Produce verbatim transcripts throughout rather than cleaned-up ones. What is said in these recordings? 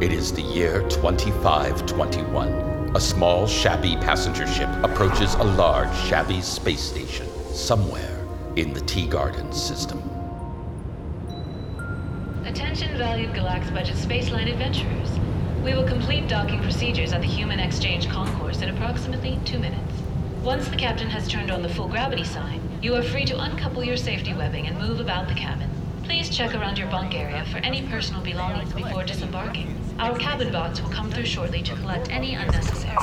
It is the year twenty-five twenty-one. A small, shabby passenger ship approaches a large, shabby space station somewhere in the Tea Garden system. Attention valued Galax Budget Spaceline adventurers. We will complete docking procedures at the Human Exchange Concourse in approximately two minutes. Once the captain has turned on the full gravity sign, you are free to uncouple your safety webbing and move about the cabin. Please check around your bunk area for any personal belongings before disembarking. Our cabin bots will come through shortly to collect any unnecessary.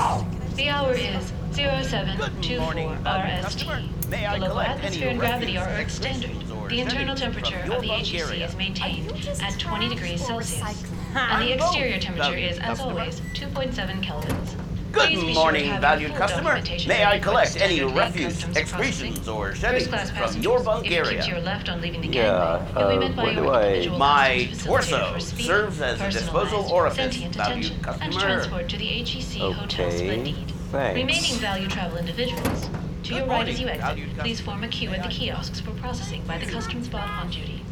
The hour is zero seven two four R S T. The local atmosphere and gravity are Earth standard. The internal temperature of the H E C is maintained at twenty degrees Celsius. And the exterior temperature is, as always, two point seven kelvins. Good morning, valued customer. May I collect any refuse, excretions, or sheddings from your bunk area? If you keep to your left on leaving the gangway, you'll be met by your individual customer's facility for speed, personalized, sentient attention, and transport to the H E C Hotel Splendide. Remaining valued travel individuals, to your right as you exit, please form a queue at the kiosks for processing by the customs bot on duty.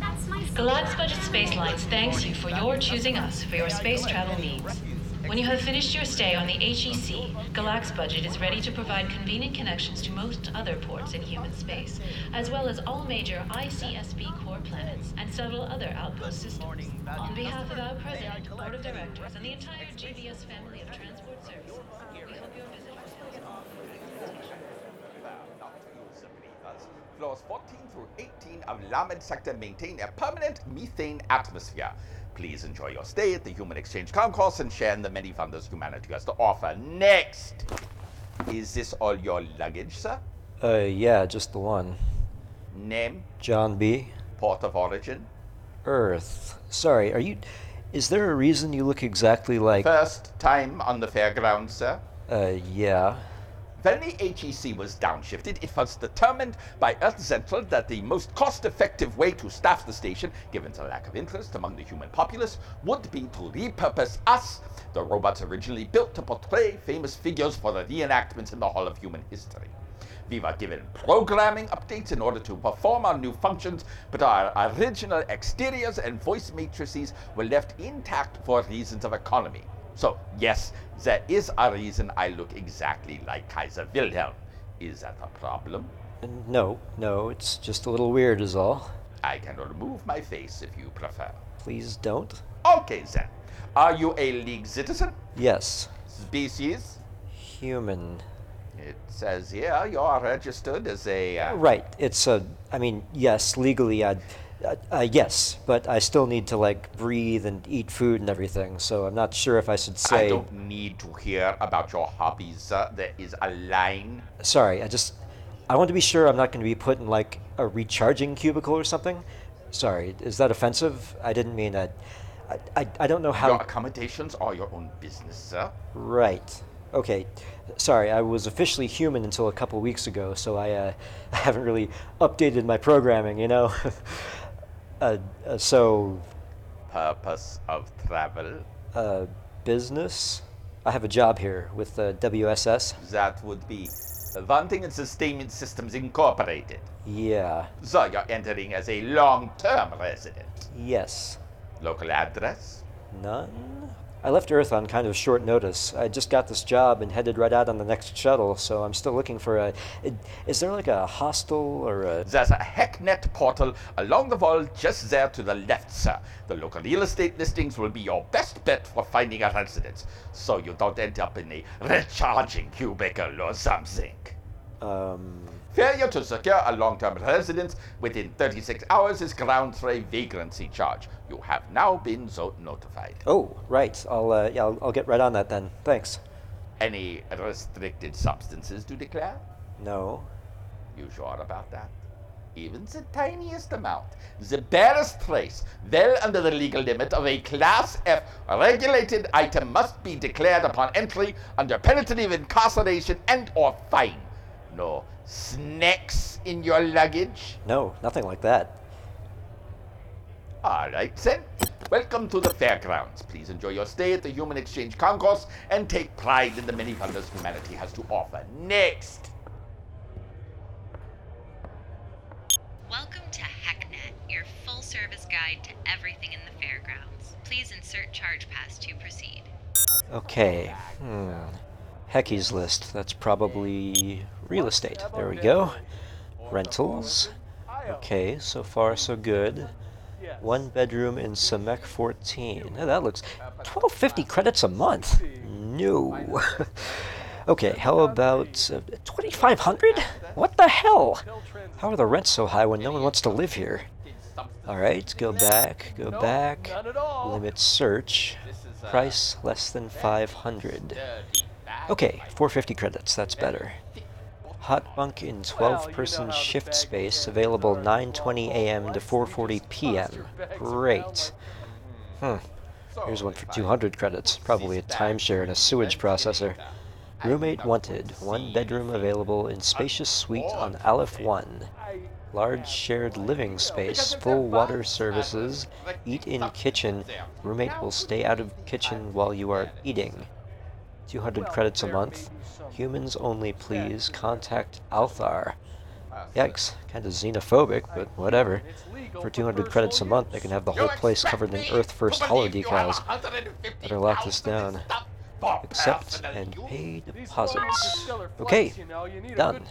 Galax Budget Spacelines thanks you for your choosing us for your space travel needs. When you have finished your stay on the H E C, Galax Budget is ready to provide convenient connections to most other ports in human space, as well as all major I C S B core planets and several other outpost systems. On behalf of our President, Board of Directors, and the entire G B S family of transport services, we hope your visit was helpful. Floors fourteen through eighteen of Lamed Sector maintain a permanent methane atmosphere. Please enjoy your stay at the Human Exchange Concourse and share in the many wonders humanity has to offer. Next! Is this all your luggage, sir? Uh, yeah, just the one. Name? John B. Port of origin? Earth. Sorry, are you... Is there a reason you look exactly like... First time on the fairground, sir? Uh, yeah. When the H E C was downshifted, it was determined by Earth Central that the most cost-effective way to staff the station, given the lack of interest among the human populace, would be to repurpose us, the robots originally built to portray famous figures for the reenactments in the Hall of Human History. We were given programming updates in order to perform our new functions, but our original exteriors and voice matrices were left intact for reasons of economy. So, yes, there is a reason I look exactly like Kaiser Wilhelm. Is that a problem? No, no, it's just a little weird is all. I can remove my face if you prefer. Please don't. Okay, then. Are you a League citizen? Yes. Species? Human. It says here you're registered as a... Uh... Right, it's a... I mean, yes, legally I'd... Uh, uh, yes, but I still need to, like, breathe and eat food and everything, so I'm not sure if I should say... I don't need to hear about your hobbies, sir. There is a line. Sorry, I just... I want to be sure I'm not going to be put in, like, a recharging cubicle or something. Sorry, is that offensive? I didn't mean that. I, I, I don't know how... Your accommodations are your own business, sir. Right. Okay, sorry, I was officially human until a couple weeks ago, so I, uh, I haven't really updated my programming, you know? Uh, uh, so... Purpose of travel? Uh, business? I have a job here with uh, W S S. That would be Wanting and Sustainment Systems Incorporated. Yeah. So you're entering as a long-term resident? Yes. Local address? None. I left Earth on kind of short notice. I just got this job and headed right out on the next shuttle, so I'm still looking for a... Is there like a hostel or a... There's a Hecknet portal along the wall just there to the left, sir. The local real estate listings will be your best bet for finding a residence, so you don't end up in a recharging cubicle or something. Um... Failure to secure a long-term residence within thirty-six hours is ground for a vagrancy charge. You have now been so notified. Oh, right. I'll, uh, yeah, I'll, I'll get right on that then. Thanks. Any restricted substances to declare? No. You sure about that? Even the tiniest amount, the barest trace, well under the legal limit of a Class F regulated item must be declared upon entry under penalty of incarceration and or fine. No. Snacks in your luggage? No, nothing like that. All right, then. Welcome to the fairgrounds. Please enjoy your stay at the Human Exchange Concourse and take pride in the many wonders humanity has to offer. Next! Welcome to Hecknet, your full-service guide to everything in the fairgrounds. Please insert charge pass to proceed. Okay. Hmm. Heckie's list. That's probably real estate. There we go. Rentals. Okay, so far so good. One bedroom in C E M E C fourteen. Now that looks... twelve fifty credits a month? No. Okay, how about uh, twenty-five hundred? What the hell? How are the rents so high when no one wants to live here? Alright, go back, go back. Limit search. Price less than five hundred. Okay, four fifty credits, that's better. Hot bunk in twelve-person shift space, available nine twenty a m to four forty p m Great. Hmm. Here's one for two hundred credits. Probably a timeshare and a sewage processor. Roommate wanted. One bedroom available in spacious suite on Aleph one. Large shared living space, full water services, eat-in kitchen. Roommate will stay out of kitchen while you are eating. two hundred credits a month. Humans only, please. Contact Althar. Yikes, kind of xenophobic, but whatever. For two hundred credits a month, they can have the whole place covered in Earth-first holo decals. Better lock this down. Accept and pay deposits. Okay, done.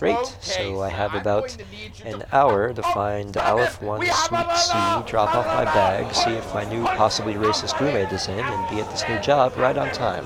Great, so I have about an hour to find Aleph one Suite C, drop off my bag, see if my new possibly racist roommate is in, and be at this new job right on time.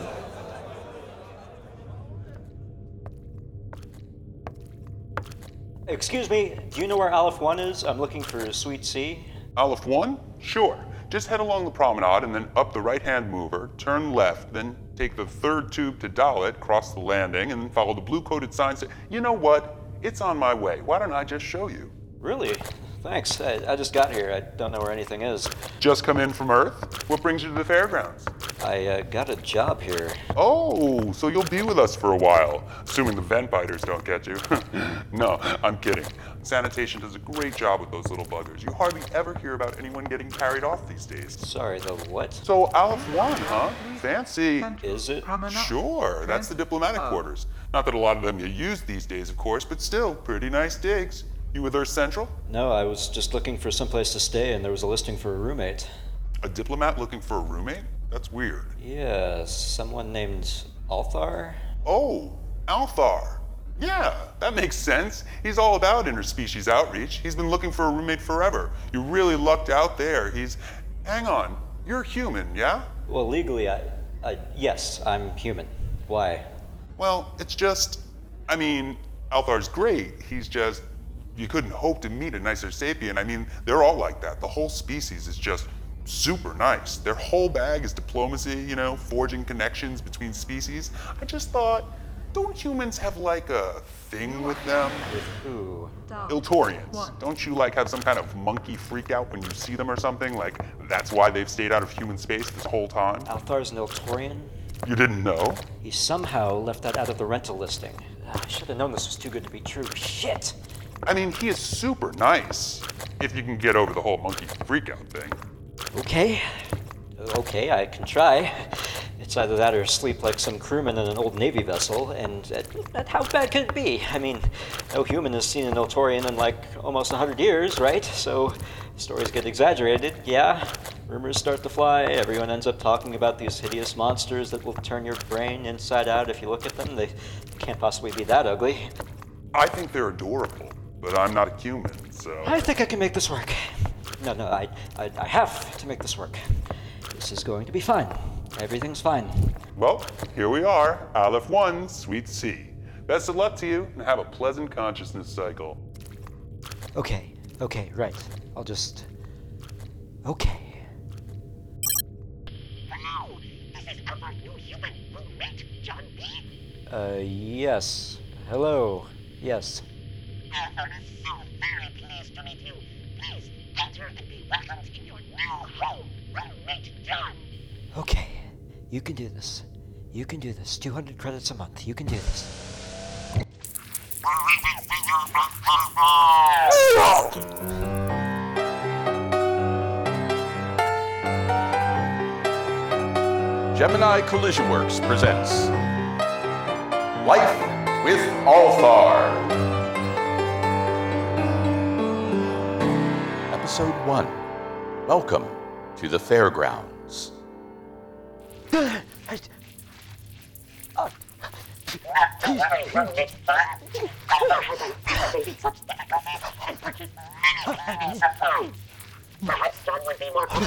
Excuse me, do you know where Aleph one is? I'm looking for Suite C. Aleph one? Sure. Just head along the promenade and then up the right-hand mover, turn left, then take the third tube to Dalit, cross the landing, and then follow the blue-coated signs. You know what? It's on my way. Why don't I just show you? Really? Thanks. I, I just got here. I don't know where anything is. Just come in from Earth? What brings you to the fairgrounds? I uh, got a job here. Oh, so you'll be with us for a while. Assuming the vent biters don't get you. No, I'm kidding. Sanitation does a great job with those little buggers. You hardly ever hear about anyone getting carried off these days. Sorry, the what? So Aleph one, huh? Fancy. Is it? Sure, that's the diplomatic oh. quarters. Not that a lot of them get used these days, of course, but still, pretty nice digs. You with Earth Central? No, I was just looking for someplace to stay, and there was a listing for a roommate. A diplomat looking for a roommate? That's weird. Yeah, someone named Althar? Oh, Althar. Yeah, that makes sense. He's all about interspecies outreach. He's been looking for a roommate forever. You really lucked out there. He's... Hang on. You're human, yeah? Well, legally, I... I yes, I'm human. Why? Well, it's just... I mean, Althar's great. He's just... You couldn't hope to meet a nicer sapien. I mean, they're all like that. The whole species is just super nice. Their whole bag is diplomacy, you know, forging connections between species. I just thought... Don't humans have, like, a thing with them? With who? Iltorians. Don't you, like, have some kind of monkey freak-out when you see them or something? Like, that's why they've stayed out of human space this whole time? Althar's an Iltorian? You didn't know? He somehow left that out of the rental listing. I should have known this was too good to be true. Shit! I mean, he is super nice. If you can get over the whole monkey freak-out thing. Okay. Okay, I can try. It's either that or sleep like some crewman in an old Navy vessel, and uh, how bad could it be? I mean, no human has seen an Iltorian in like almost one hundred years, right? So stories get exaggerated, yeah. Rumors start to fly, everyone ends up talking about these hideous monsters that will turn your brain inside out if you look at them. They can't possibly be that ugly. I think they're adorable, but I'm not a human, so... I think I can make this work. No, no, I, I, I have to make this work. This is going to be fine. Everything's fine. Well, here we are, Aleph one, Suite C. Best of luck to you, and have a pleasant consciousness cycle. Okay, okay, right. I'll just... Okay. Hello, this is our new human roommate, John B. Uh, yes. Hello. Yes. Althar is so very pleased to meet you. Please enter and be welcomed in your new home, roommate John. Okay, you can do this. You can do this. two hundred credits a month. You can do this. Gemini Collision Works presents Life with Althar. Episode one. Welcome to the fairgrounds. The restaurant would be more in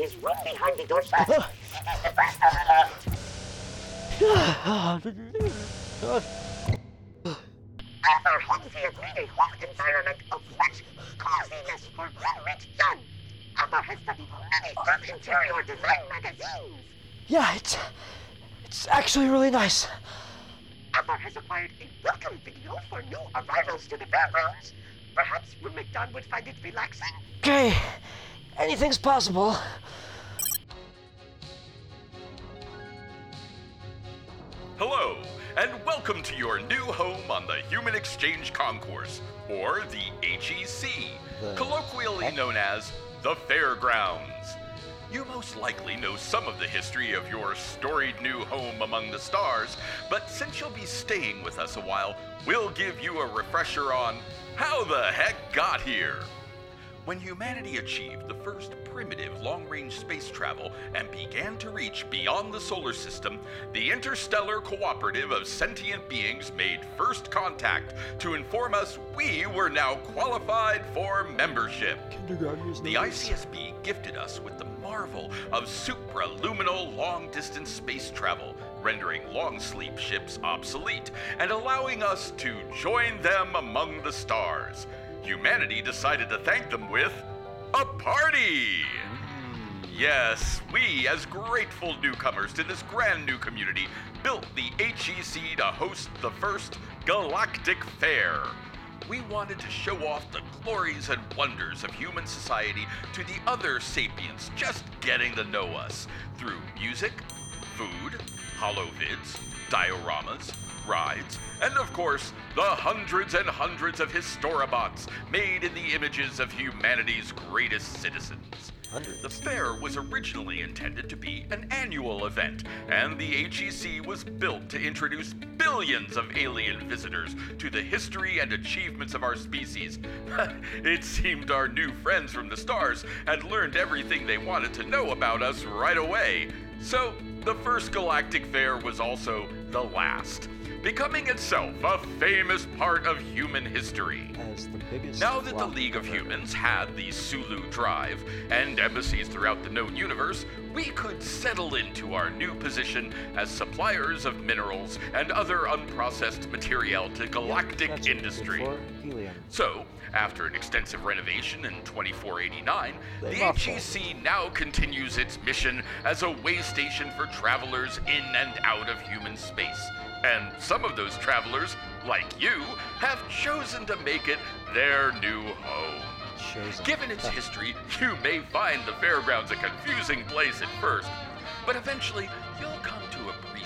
his right behind the door. Our healthy agreed walked environment oppression, causing us for resurrection. Our history from interior design magazines. Yeah, it's it's actually really nice. Abba has acquired a welcome video for new arrivals to the fairgrounds. Perhaps when McDonald would find it relaxing. Okay, anything's possible. Hello, and welcome to your new home on the Human Exchange Concourse, or the H E C, the colloquially heck? known as the Fairgrounds. You most likely know some of the history of your storied new home among the stars, but since you'll be staying with us a while, we'll give you a refresher on how the heck got here. When humanity achieved the first primitive long-range space travel and began to reach beyond the solar system, the Interstellar Cooperative of Sentient Beings made first contact to inform us we were now qualified for membership. The I C S B gifted us with the marvel of supraluminal long-distance space travel, rendering long-sleep ships obsolete and allowing us to join them among the stars. Humanity decided to thank them with a party! Yes, we, as grateful newcomers to this grand new community, built the H E C to host the first Galactic Fair. We wanted to show off the glories and wonders of human society to the other sapiens just getting to know us through music, food, holovids, dioramas, rides, and of course, the hundreds and hundreds of historibots made in the images of humanity's greatest citizens. Hundreds. The fair was originally intended to be an annual event, and the H E C was built to introduce billions of alien visitors to the history and achievements of our species. It seemed our new friends from the stars had learned everything they wanted to know about us right away. So, the first Galactic Fair was also the last, becoming itself a famous part of human history. Now that the League of Humans had the Sulu Drive and embassies throughout the known universe, we could settle into our new position as suppliers of minerals and other unprocessed material to galactic industry. So, after an extensive renovation in twenty-four eighty-nine, the H E C now continues its mission as a way station for travelers in and out of human space. And some of those travelers, like you, have chosen to make it their new home. Chosen. Given its history, you may find the fairgrounds a confusing place at first, but eventually you'll come to appreciate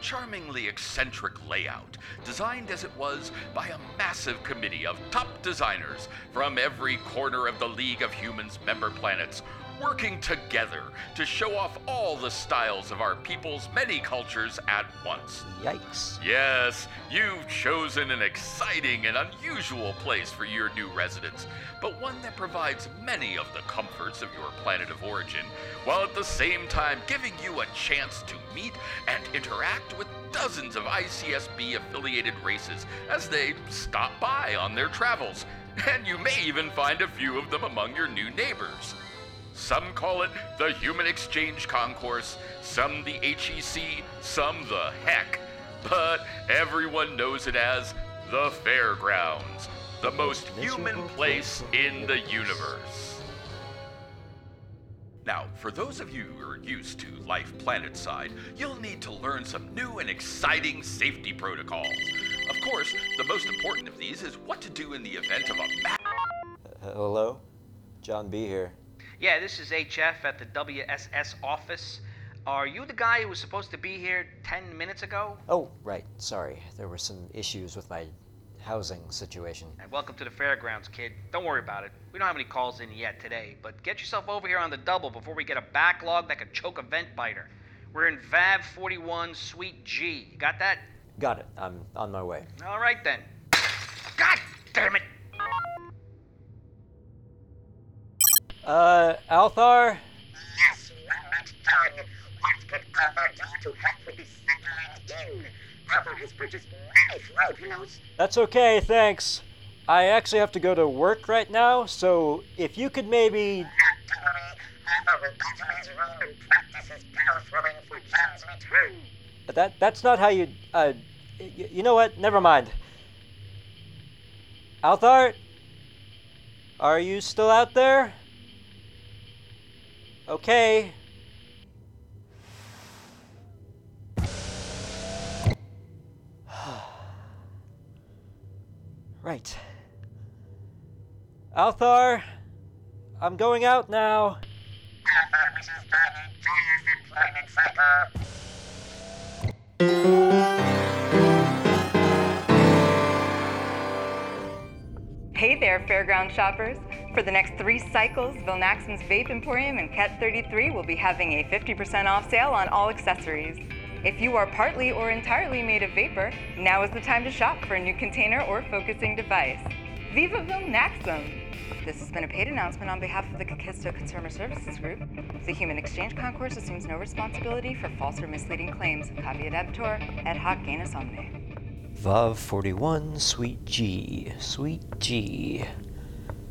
charmingly eccentric layout, designed as it was by a massive committee of top designers from every corner of the League of Humans member planets, working together to show off all the styles of our people's many cultures at once. Yikes. Yes, you've chosen an exciting and unusual place for your new residence, but one that provides many of the comforts of your planet of origin, while at the same time giving you a chance to meet and interact with dozens of I C S B-affiliated races as they stop by on their travels, and you may even find a few of them among your new neighbors. Some call it the Human Exchange Concourse, some the H E C, some the heck, but everyone knows it as the Fairgrounds, the most human place in the universe. Now, for those of you who are used to life planet side, you'll need to learn some new and exciting safety protocols. Of course, the most important of these is what to do in the event of a ma- uh, Hello? John B. here. Yeah, this is H F at the W S S office. Are you the guy who was supposed to be here ten minutes ago? Oh, right. Sorry. There were some issues with my housing situation. And welcome to the fairgrounds, kid. Don't worry about it. We don't have any calls in yet today, but get yourself over here on the double before we get a backlog that could choke a vent biter. We're in V A V forty-one, Suite G. You got that? Got it. I'm on my way. All right, then. God damn it! Uh, Althar? Yes, one at a time. What could Althar do to help with this settling in? Althar has purchased nice roadhouse. That's okay, thanks. I actually have to go to work right now, so if you could maybe... Not to worry. Althar will battle his role and practice his power-throwing for John's return. That, that's not how you... Uh, y- you know what? Never mind. Althar? Are you still out there? Okay. Right. Althar, I'm going out now. Althar wishes for an entire employment cycle. Hey there, fairground shoppers. For the next three cycles, Vilnaxum's Vape Emporium and C A T thirty-three will be having a fifty percent off sale on all accessories. If you are partly or entirely made of vapor, now is the time to shop for a new container or focusing device. Viva Vilnaxum! This has been a paid announcement on behalf of the Kakisto Consumer Services Group. The Human Exchange Concourse assumes no responsibility for false or misleading claims. Caveat emptor, ad hoc genus omne. V A V forty-one, Sweet G. Sweet G.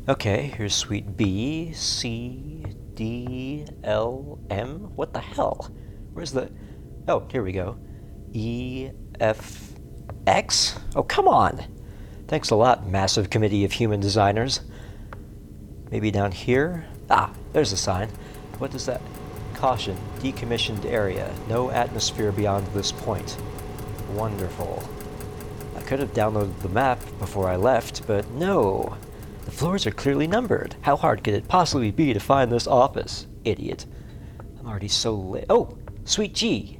Okay, here's Suite B, C, D, L, M. What the hell? Where's the... Oh, here we go. E, F, X? Oh, come on! Thanks a lot, massive committee of human designers. Maybe down here? Ah, there's a sign. What does that... Caution, decommissioned area. No atmosphere beyond this point. Wonderful. I could have downloaded the map before I left, but no. The floors are clearly numbered. How hard could it possibly be to find this office? Idiot. I'm already so late. Oh! Suite G!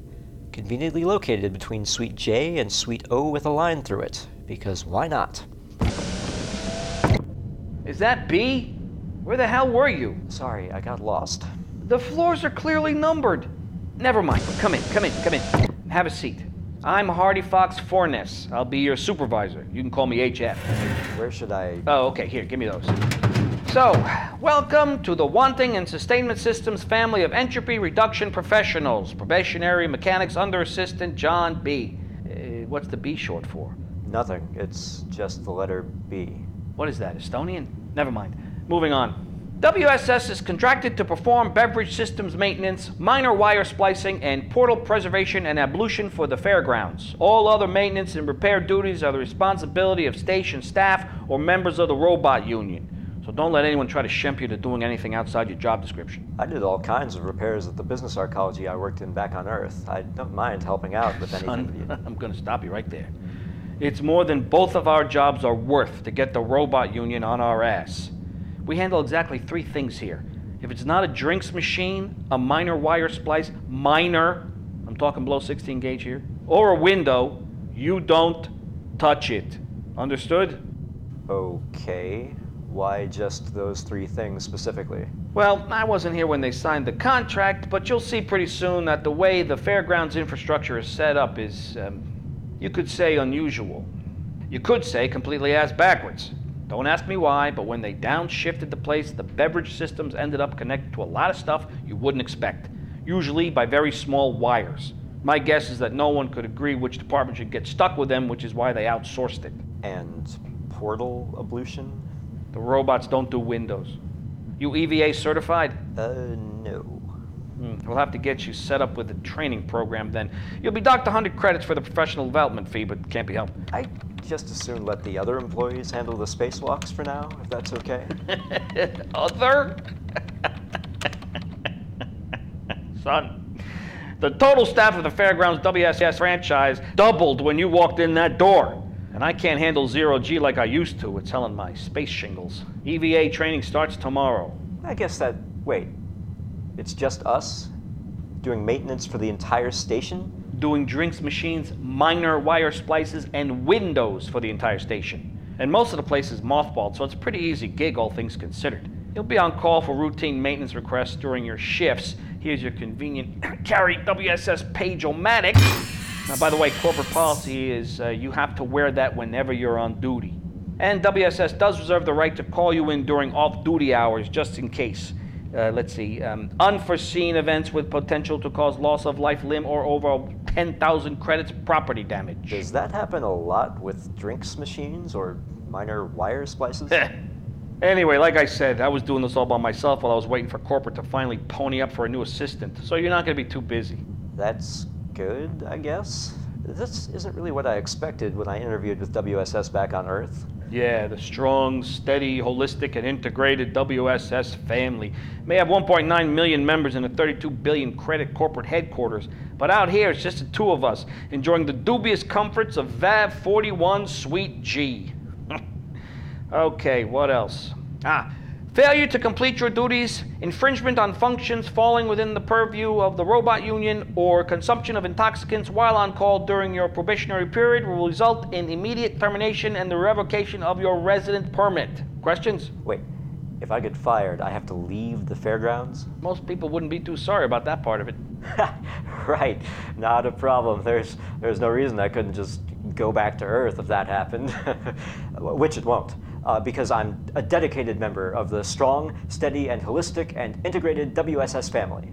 Conveniently located between Suite J and Suite O with a line through it. Because why not? Is that B? Where the hell were you? Sorry, I got lost. The floors are clearly numbered. Never mind. Come in, come in, come in. Have a seat. I'm Hardy Fox Fornes. I'll be your supervisor. You can call me H F. Where should I... Oh, okay. Here, give me those. So, welcome to the Wanting and Sustainment Systems family of entropy reduction professionals. Probationary Mechanics Under Assistant John B. Uh, what's the B short for? Nothing. It's just the letter B. What is that? Estonian? Never mind. Moving on. W S S is contracted to perform beverage systems maintenance, minor wire splicing, and portal preservation and ablution for the fairgrounds. All other maintenance and repair duties are the responsibility of station staff or members of the robot union. So don't let anyone try to shemp you to doing anything outside your job description. I did all kinds of repairs at the business arcology I worked in back on Earth. I don't mind helping out with anything. Son, you... I'm going to stop you right there. It's more than both of our jobs are worth to get the robot union on our ass. We handle exactly three things here. If it's not a drinks machine, a minor wire splice, minor, I'm talking below sixteen gauge here, or a window, you don't touch it. Understood? Okay. Why just those three things specifically? Well, I wasn't here when they signed the contract, but you'll see pretty soon that the way the fairgrounds infrastructure is set up is, um, you could say, unusual. You could say completely ass backwards. Don't ask me why, but when they downshifted the place, the beverage systems ended up connected to a lot of stuff you wouldn't expect, usually by very small wires. My guess is that no one could agree which department should get stuck with them, which is why they outsourced it. And portal ablution? The robots don't do windows. You E V A certified? Uh, no. Mm, we'll have to get you set up with a training program then. You'll be docked one hundred credits for the professional development fee, but can't be helped. I- Just as soon let the other employees handle the spacewalks for now, if that's okay. Other? Son, the total staff of the Fairgrounds W S S franchise doubled when you walked in that door. And I can't handle zero-G like I used to. It's hell in my space shingles. E V A training starts tomorrow. I guess that... Wait. It's just us? Doing maintenance for the entire station? Doing drinks machines, minor wire splices, and windows for the entire station. And most of the place is mothballed, so it's a pretty easy gig, all things considered. You'll be on call for routine maintenance requests during your shifts. Here's your convenient carry W S S page-o-matic. Now, by the way, corporate policy is uh, you have to wear that whenever you're on duty. And W S S does reserve the right to call you in during off-duty hours, just in case. Uh, let's see, um, unforeseen events with potential to cause loss of life, limb, or overall ten thousand credits property damage. Does that happen a lot with drinks machines or minor wire splices? Anyway, like I said, I was doing this all by myself while I was waiting for corporate to finally pony up for a new assistant, so you're not going to be too busy. That's good, I guess. This isn't really what I expected when I interviewed with W S S back on Earth. Yeah, the strong, steady, holistic, and integrated W S S family may have one point nine million members and a thirty-two billion credit corporate headquarters, but out here it's just the two of us enjoying the dubious comforts of V A V forty-one Suite G. Okay, what else? Ah, failure to complete your duties, infringement on functions falling within the purview of the robot union, or consumption of intoxicants while on call during your probationary period will result in immediate termination and the revocation of your resident permit. Questions? Wait, if I get fired, I have to leave the fairgrounds? Most people wouldn't be too sorry about that part of it. Right, not a problem. There's, there's no reason I couldn't just go back to Earth if that happened, which it won't. Uh, because I'm a dedicated member of the strong, steady, and holistic and integrated W S S family.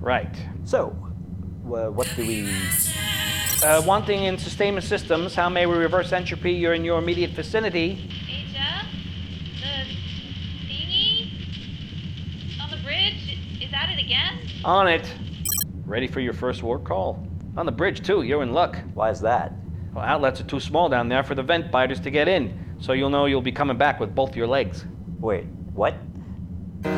Right. So, uh, what do we... Uh, wanting in sustainment systems, how may we reverse entropy you're in your immediate vicinity? Aja? The thingy? On the bridge? Is at it again? On it. Ready for your first war call. On the bridge, too. You're in luck. Why is that? Well, outlets are too small down there for the vent biters to get in. So you'll know you'll be coming back with both your legs. Wait, what? So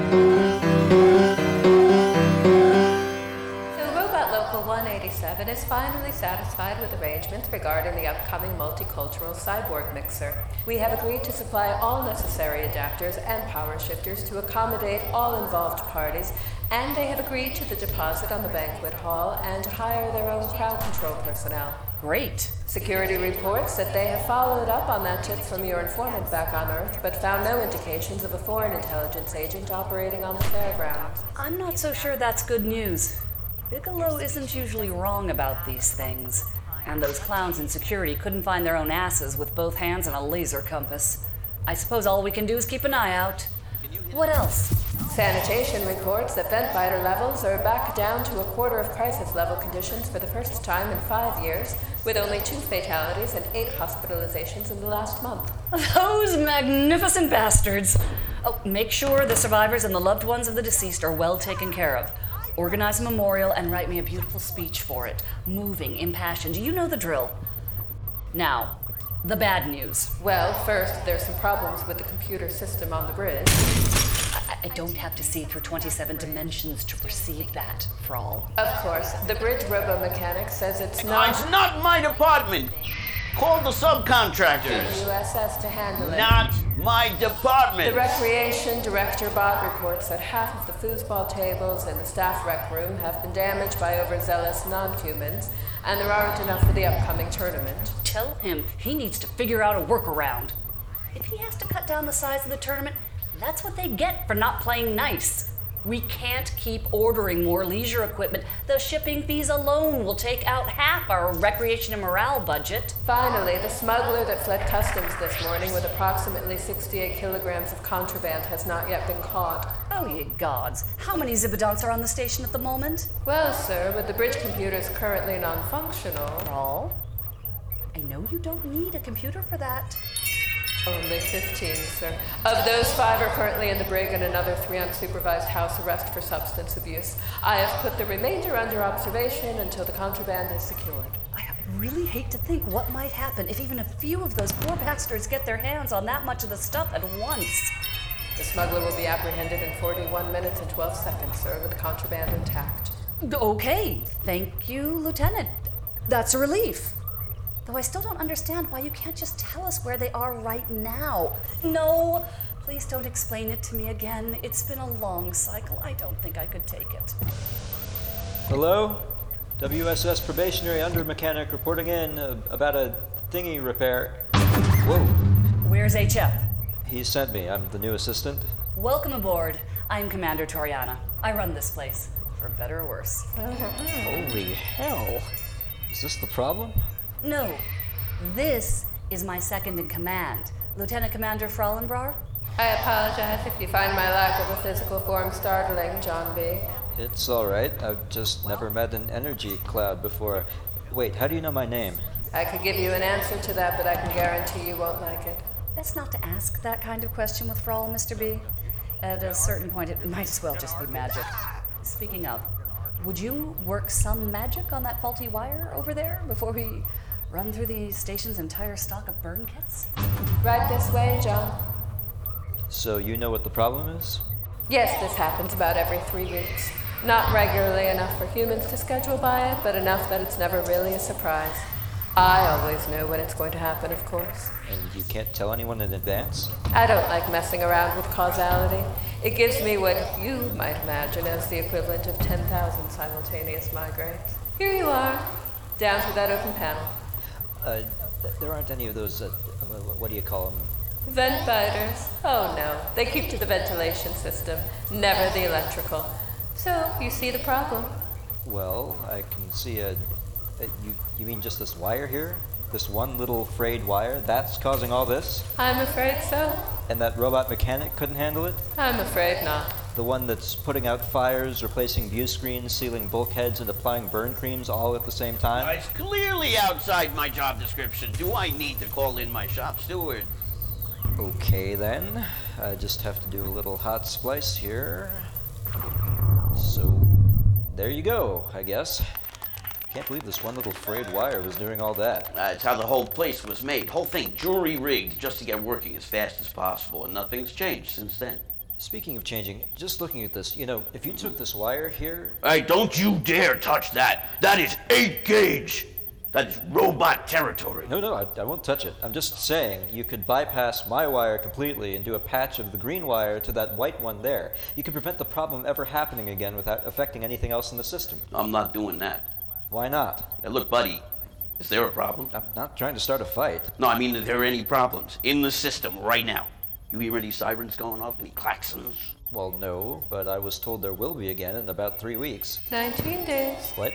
Robot Local one eighty-seven is finally satisfied with arrangements regarding the upcoming multicultural cyborg mixer. We have agreed to supply all necessary adapters and power shifters to accommodate all involved parties, and they have agreed to the deposit on the banquet hall and hire their own crowd control personnel. Great. Security reports that they have followed up on that tip from your informant back on Earth, but found no indications of a foreign intelligence agent operating on the fairgrounds. I'm not so sure that's good news. Bigelow isn't usually wrong about these things, and those clowns in security couldn't find their own asses with both hands and a laser compass. I suppose all we can do is keep an eye out. What else? Sanitation reports that vent biter levels are back down to a quarter of crisis level conditions for the first time in five years, with only two fatalities and eight hospitalizations in the last month. Those magnificent bastards! Oh, make sure the survivors and the loved ones of the deceased are well taken care of. Organize a memorial and write me a beautiful speech for it. Moving, impassioned, you know the drill. Now, the bad news. Well, first, there's some problems with the computer system on the bridge. I don't have to see through twenty-seven dimensions to perceive that, Frall. Of course. The bridge robo-mechanic says it's not... It's not my department! Call the subcontractors! W S S to handle it. Not my department! The recreation director bot reports that half of the foosball tables in the staff rec room have been damaged by overzealous non-humans, and there aren't enough for the upcoming tournament. Tell him he needs to figure out a workaround. If he has to cut down the size of the tournament, that's what they get for not playing nice. We can't keep ordering more leisure equipment. The shipping fees alone will take out half our recreation and morale budget. Finally, the smuggler that fled customs this morning with approximately sixty-eight kilograms of contraband has not yet been caught. Oh, ye gods. How many zibidonts are on the station at the moment? Well, sir, with the bridge computers currently non-functional... All? I know you don't need a computer for that. Only fifteen, sir. Of those, five are currently in the brig and another three on supervised house arrest for substance abuse. I have put the remainder under observation until the contraband is secured. I really hate to think what might happen if even a few of those poor bastards get their hands on that much of the stuff at once. The smuggler will be apprehended in forty-one minutes and twelve seconds, sir, with the contraband intact. Okay. Thank you, Lieutenant. That's a relief. Though I still don't understand why you can't just tell us where they are right now. No, please don't explain it to me again. It's been a long cycle. I don't think I could take it. Hello? W S S probationary under mechanic reporting in uh, about a thingy repair. Whoa. Where's H F? He sent me. I'm the new assistant. Welcome aboard. I'm Commander Toriana. I run this place, for better or worse. Holy hell. Is this the problem? No, this is my second in command, Lieutenant Commander Frauenbrar. I apologize if you find my lack of a physical form startling, John B. It's all right. I've just never met an energy cloud before. Wait, how do you know my name? I could give you an answer to that, but I can guarantee you won't like it. Best not to ask that kind of question with Frawl, Mister B. At a certain point, it might as well just be magic. Speaking of, would you work some magic on that faulty wire over there before we run through the station's entire stock of burn kits? Right this way, John. So you know what the problem is? Yes, this happens about every three weeks. Not regularly enough for humans to schedule by it, but enough that it's never really a surprise. I always know when it's going to happen, of course. And you can't tell anyone in advance? I don't like messing around with causality. It gives me what you might imagine as the equivalent of ten thousand simultaneous migraines. Here you are, down to that open panel. Uh, th- there aren't any of those, uh, what do you call them? Vent biters. Oh no, they keep to the ventilation system, never the electrical. So, you see the problem? Well, I can see a... Uh, you, you mean just this wire here? This one little frayed wire? That's causing all this? I'm afraid so. And that robot mechanic couldn't handle it? I'm afraid not. The one that's putting out fires, replacing view screens, sealing bulkheads, and applying burn creams all at the same time? Well, it's clearly outside my job description. Do I need to call in my shop steward? Okay then. I just have to do a little hot splice here. So, there you go, I guess. Can't believe this one little frayed wire was doing all that. That's how the whole place was made. Whole thing jury-rigged just to get working as fast as possible, and nothing's changed since then. Speaking of changing, just looking at this, you know, if you took this wire here... Hey, don't you dare touch that! That is eight gauge! That is robot territory! No, no, I, I won't touch it. I'm just saying, you could bypass my wire completely and do a patch of the green wire to that white one there. You could prevent the problem ever happening again without affecting anything else in the system. I'm not doing that. Why not? Hey, look, buddy, is there a problem? I'm not trying to start a fight. No, I mean, are there any problems in the system right now? You hear any sirens going off? Any klaxons? Well, no, but I was told there will be again in about three weeks. Nineteen days. What?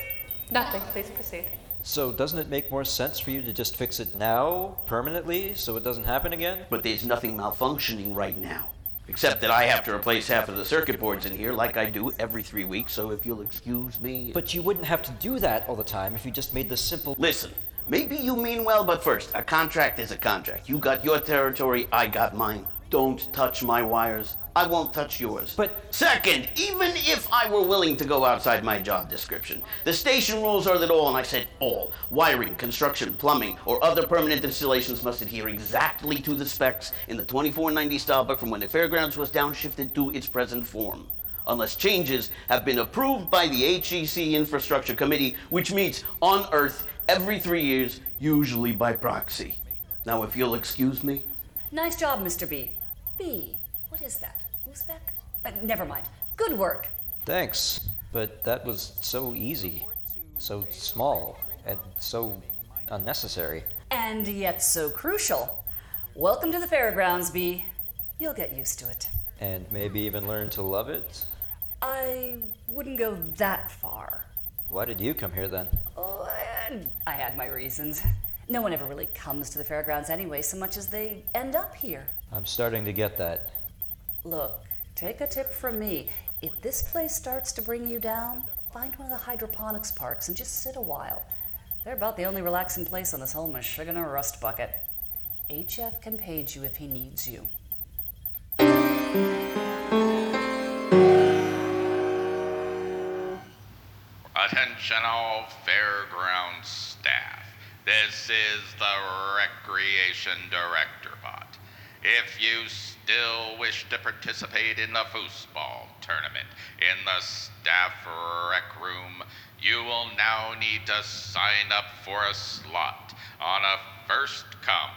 Nothing. Please proceed. So doesn't it make more sense for you to just fix it now, permanently, so it doesn't happen again? But there's nothing malfunctioning right now. Except that I have to replace half of the circuit boards in here like I do every three weeks, so if you'll excuse me... But you wouldn't have to do that all the time if you just made this simple... Listen, maybe you mean well, but first, a contract is a contract. You got your territory, I got mine. Don't touch my wires. I won't touch yours. But... Second, even if I were willing to go outside my job description, the station rules are that all, and I said all, wiring, construction, plumbing, or other permanent installations must adhere exactly to the specs in the twenty-four ninety style book from when the fairgrounds was downshifted to its present form, unless changes have been approved by the H E C Infrastructure Committee, which meets on Earth every three years, usually by proxy. Now, if you'll excuse me. Nice job, Mister B. B, what is that? Uzbek? Uh, never mind. Good work. Thanks, but that was so easy, so small, and so unnecessary. And yet so crucial. Welcome to the fairgrounds, B. You'll get used to it. And maybe even learn to love it? I wouldn't go that far. Why did you come here then? Oh, I had my reasons. No one ever really comes to the fairgrounds anyway, so much as they end up here. I'm starting to get that. Look, take a tip from me. If this place starts to bring you down, find one of the hydroponics parks and just sit a while. They're about the only relaxing place on this whole Michigan rust bucket. H F can page you if he needs you. Attention all fairground staff. This is the Recreation Director Bot. If you still wish to participate in the foosball tournament in the staff rec room, you will now need to sign up for a slot on a first-come,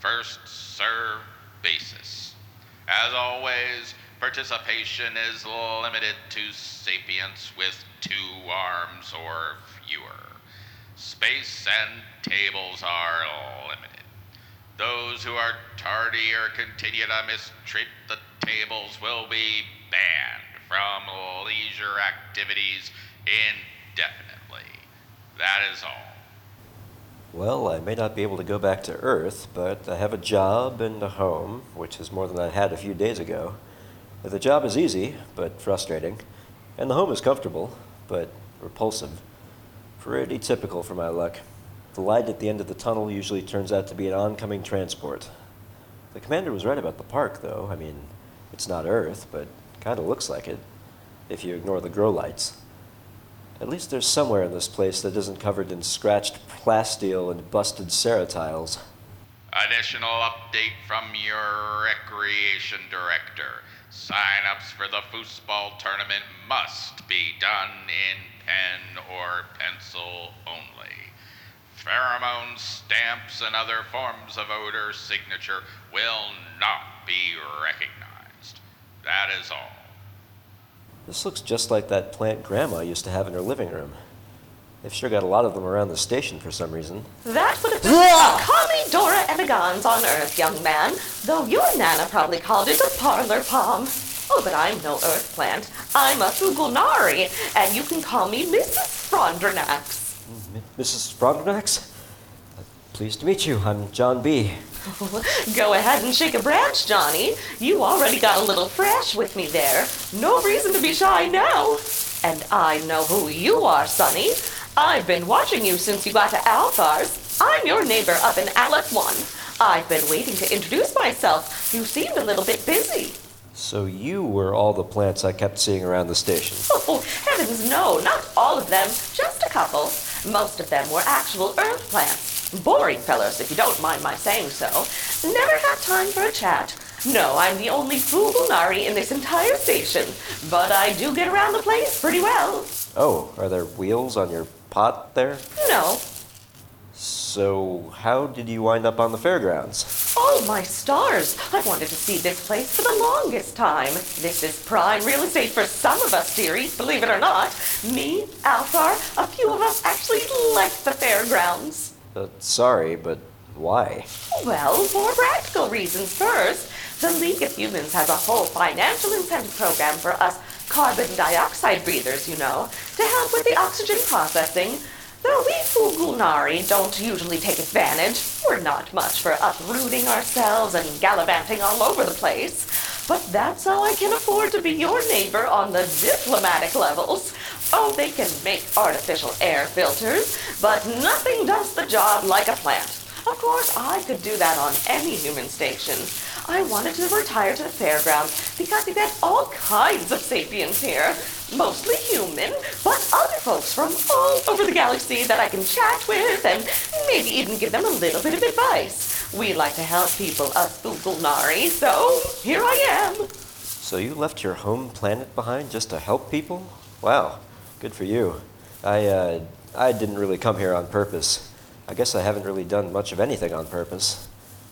first-served basis. As always, participation is limited to sapients with two arms or fewer. Space and tables are limited. Those who are tardy or continue to mistreat the tables will be banned from leisure activities indefinitely. That is all. well, I may not be able to go back to Earth, but I have a job and a home, which is more than I had a few days ago. The job is easy, but frustrating, and the home is comfortable, but repulsive. Pretty typical for my luck. The light at the end of the tunnel usually turns out to be an oncoming transport. The commander was right about the park, though. I mean, it's not Earth, but kind of looks like it, if you ignore the grow lights. At least there's somewhere in this place that isn't covered in scratched plasteel and busted ceratiles. Additional update from your recreation director. Sign-ups for the foosball tournament must be done in pen or pencil only. Pheromones, stamps, and other forms of odor signature will not be recognized. That is all. This looks just like that plant Grandma used to have in her living room. They've sure got a lot of them around the station for some reason. That would have been Chamaedorea elegans on Earth, young man. Though your Nana probably called it a parlor palm. Oh, but I'm no Earth plant. I'm a Fugulnari, and you can call me Missus Frondernax. M Missus Frondernax? Uh, pleased to meet you. I'm John B. Go ahead and shake a branch, Johnny. You already got a little fresh with me there. No reason to be shy now. And I know who you are, Sonny. I've been watching you since you got to Alphar's. I'm your neighbor up in Aleph one. I've been waiting to introduce myself. You seemed a little bit busy. So you were all the plants I kept seeing around the station? Oh, heavens no, not all of them, just a couple. Most of them were actual Earth plants. Boring fellows, if you don't mind my saying so. Never had time for a chat. No, I'm the only Fugulnari in this entire station, but I do get around the place pretty well. Oh, are there wheels on your pot there? No. So how did you wind up on the fairgrounds? Oh, my stars! I wanted to see this place for the longest time. This is prime real estate for some of us, dearie, believe it or not. Me, Althar, a few of us actually like the fairgrounds. Uh, sorry, but why? Well, for practical reasons first. The League of Humans has a whole financial incentive program for us carbon dioxide breathers, you know, to help with the oxygen processing. Though we Fugulnari don't usually take advantage, we're not much for uprooting ourselves and gallivanting all over the place. But that's how I can afford to be your neighbor on the diplomatic levels. Oh, they can make artificial air filters, but nothing does the job like a plant. Of course, I could do that on any human station. I wanted to retire to the fairgrounds because we get all kinds of sapiens here. Mostly human, but other folks from all over the galaxy that I can chat with and maybe even give them a little bit of advice. We like to help people us Fugulnari, so here I am. So you left your home planet behind just to help people? Wow, good for you. I, uh, I didn't really come here on purpose. I guess I haven't really done much of anything on purpose.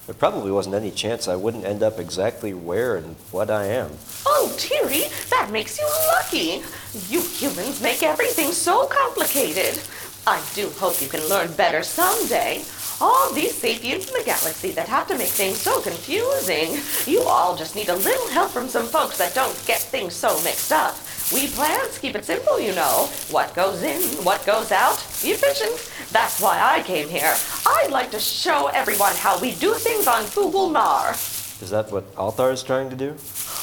There probably wasn't any chance I wouldn't end up exactly where and what I am. Oh, dearie, that makes you lucky. You humans make everything so complicated. I do hope you can learn better someday. All these sapiens in the galaxy that have to make things so confusing. You all just need a little help from some folks that don't get things so mixed up. We plants keep it simple, you know. What goes in, what goes out, efficient. That's why I came here. I'd like to show everyone how we do things on Fugulnar. Is that what Althar is trying to do?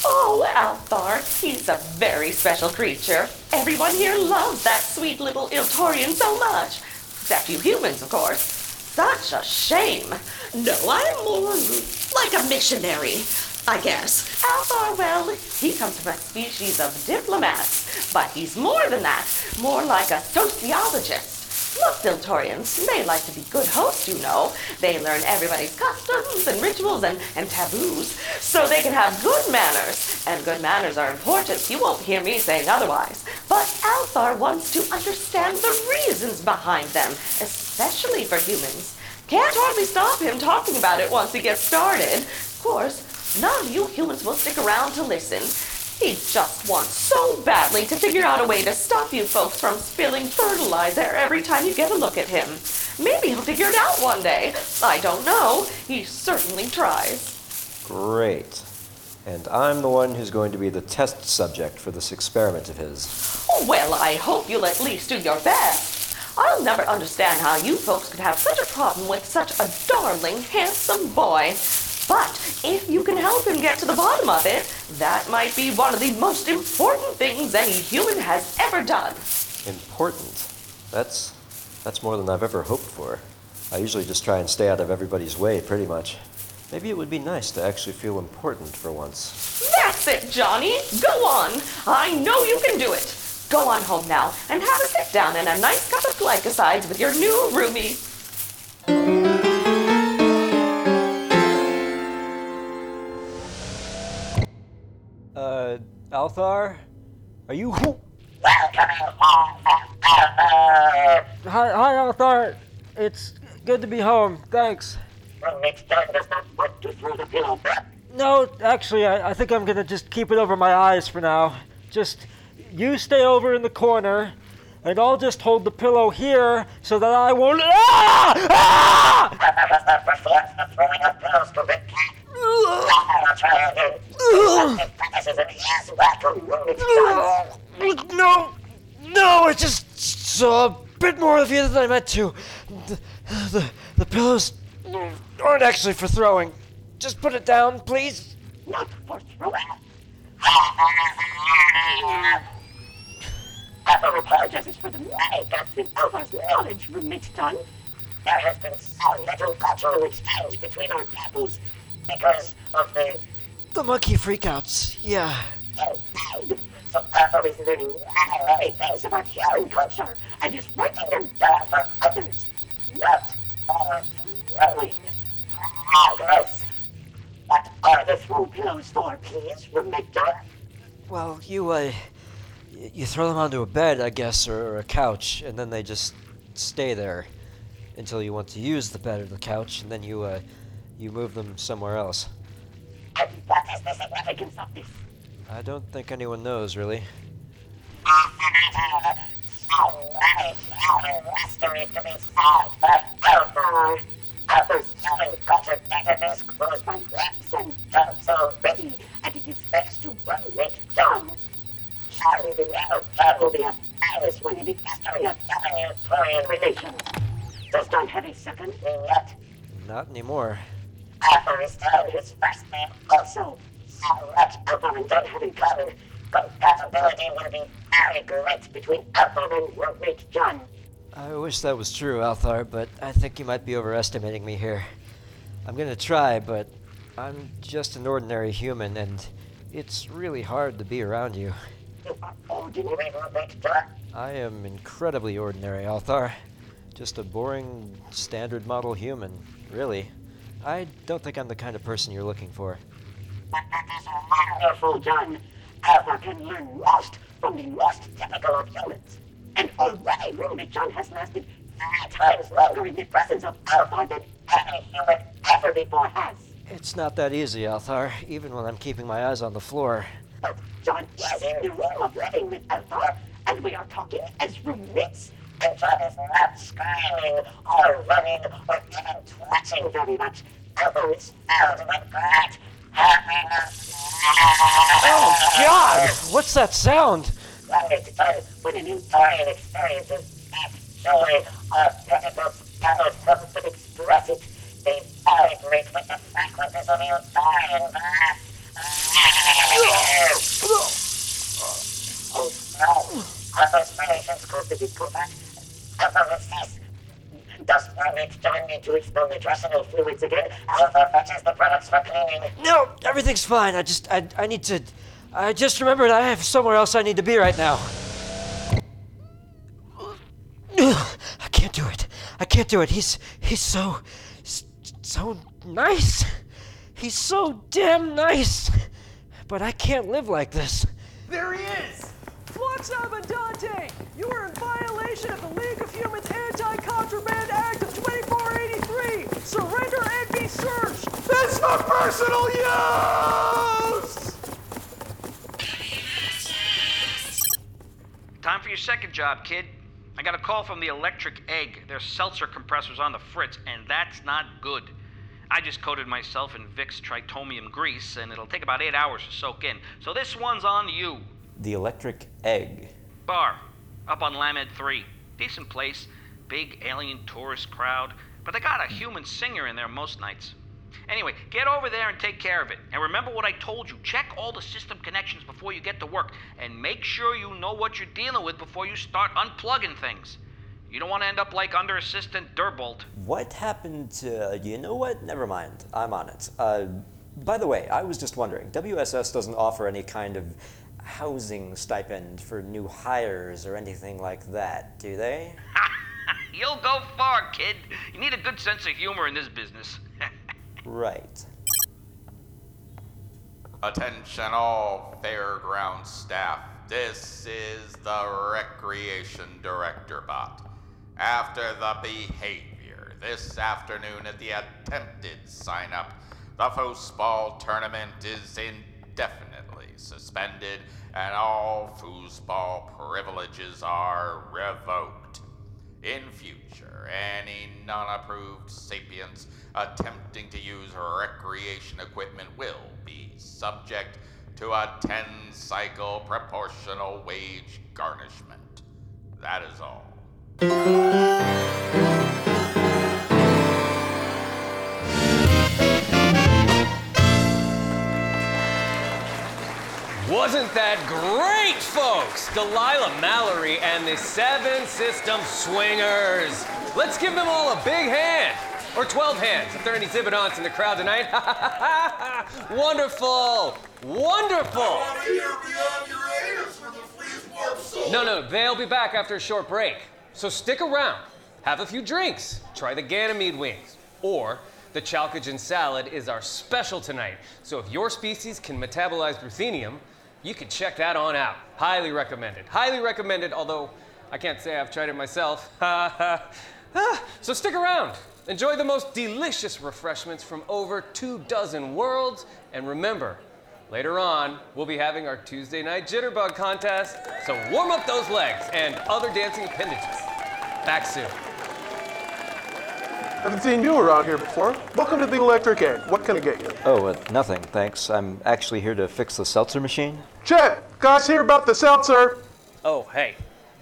Oh, Althar, he's a very special creature. Everyone here loves that sweet little Iltorian so much. Except you humans, of course. Such a shame. No, I'm more like a missionary. I guess. Althar, well, he comes from a species of diplomats, but he's more than that, more like a sociologist. Look, Iltorians, they like to be good hosts, you know. They learn everybody's customs and rituals and, and taboos, so they can have good manners. And good manners are important, you won't hear me saying otherwise. But Althar wants to understand the reasons behind them, especially for humans. Can't hardly stop him talking about it once he gets started. Of course, none of you humans will stick around to listen. He just wants so badly to figure out a way to stop you folks from spilling fertilizer every time you get a look at him. Maybe he'll figure it out one day. I don't know. He certainly tries. Great. And I'm the one who's going to be the test subject for this experiment of his. Well, I hope you'll at least do your best. I'll never understand how you folks could have such a problem with such a darling, handsome boy. But if you can help him get to the bottom of it, that might be one of the most important things any human has ever done. Important? That's, that's more than I've ever hoped for. I usually just try and stay out of everybody's way, pretty much. Maybe it would be nice to actually feel important for once. That's it, Johnny! Go on! I know you can do it! Go on home now, and have a sit down and a nice cup of glycosides with your new roomie. Uh, Althar? Are you... Welcome Hi, hi, Althar! It's good to be home, thanks. Well, it's time to start working through the field, right? No, actually, I, I think I'm gonna just keep it over my eyes for now. Just... You stay over in the corner, and I'll just hold the pillow here so that I won't. Ah! Ah! No, no! I just saw a bit more of you than I meant to. The, the, the pillows aren't actually for throwing. Just put it down, please. Not for throwing. Our apologies for the lack of Nova's knowledge from Mixton. There has been so little cultural exchange between our peoples because of the... The monkey freakouts, yeah. Indeed. So Papa is learning many things about human culture and is working them down for others. Not our growing progress. What are the throw pillows for, please, Remictor? Well, you, uh... You throw them onto a bed, I guess, or, or a couch, and then they just stay there until you want to use the bed or the couch, and then you, uh, you move them somewhere else. And what is the significance of this? I don't think anyone knows, really. So many human mysteries to be solved, but so far, others haven't got a database closed by laps and jumps already, and it is thanks to one week done. Shall we out that will be a virus when the history of Iltorian relations does not have a second name yet? Not anymore. Alpha is still his first name also, so what Alpha and Don have in common, compatibility will be very great between Alpha and roommate John. I wish that was true, Althar, but I think you might be overestimating me here. I'm gonna try, but I'm just an ordinary human, and it's really hard to be around you. I am incredibly ordinary, Althar. Just a boring, standard model human, really. I don't think I'm the kind of person you're looking for. But that is a wonderful, John. Althar can learn most from the most typical of humans. And already roommate John has lasted three times longer in the presence of Althar than any human ever before has. It's not that easy, Althar, even when I'm keeping my eyes on the floor. But John is in the role of living with Althar, and we are talking as roommates. And John is not screaming, or running, or even twitching very much. Althar is filled with great happiness. Oh, God! What's that sound? Well, it's done when an entire experience is that joy or difficult powers comes to express it. They vibrate with the frequencies of the entire mass. Oh no! Alpha's relations could be put back. Alpha will cease. Does Mermaid John need to expel the nutritional fluids again? Alpha fetches the products for cleaning. No, everything's fine. I just, I, I need to. I just remembered I have somewhere else I need to be right now. I can't do it. I can't do it. He's, he's so, so nice. He's so damn nice, but I can't live like this. There he is! Flux Abadante! You are in violation of the League of Humans Anti-Contraband Act of twenty-four eighty-three! Surrender and be searched! It's for personal use! Time for your second job, kid. I got a call from the Electric Egg. Their seltzer compressor's on the fritz, and that's not good. I just coated myself in Vicks Tritomium grease, and it'll take about eight hours to soak in. So this one's on you. The Electric Egg. Bar, up on Lamed three. Decent place. big alien tourist crowd, but they got a human singer in there most nights. Anyway, get over there and take care of it. And remember what I told you. Check all the system connections before you get to work. And make sure you know what you're dealing with before you start unplugging things. You don't want to end up like under assistant Durbolt. What happened to... you know what? Never mind. I'm on it. Uh, by the way, I was just wondering. W S S doesn't offer any kind of housing stipend for new hires or anything like that, do they? You'll go far, kid. You need a good sense of humor in this business. Right. Attention all fairground staff. This is the Recreation Director Bot. After the behavior this afternoon at the attempted sign-up, the foosball tournament is indefinitely suspended and all foosball privileges are revoked. In future, any non-approved sapients attempting to use recreation equipment will be subject to a ten-cycle proportional wage garnishment. That is all. Wasn't that great, folks? Delilah Mallory and the Seven System Swingers. Let's give them all a big hand. Or twelve hands, if there are any zibidonts in the crowd tonight. Wonderful! Wonderful! I want to hear Beyond Uranus for the freeze warp soul. No, no, they'll be back after a short break. So stick around, have a few drinks, try the Ganymede wings. Or the chalcogen salad is our special tonight. So if your species can metabolize ruthenium, you can check that on out. Highly recommended. Highly recommended, although I can't say I've tried it myself. So stick around. Enjoy the most delicious refreshments from over two dozen worlds. And remember, later on, we'll be having our Tuesday night jitterbug contest. So warm up those legs and other dancing appendages. Back soon. Haven't seen you around here before. Welcome to the Electric Egg. What can I get you? Oh, uh, nothing, thanks. I'm actually here to fix the seltzer machine. Chet, guys hear about the seltzer. Oh, hey,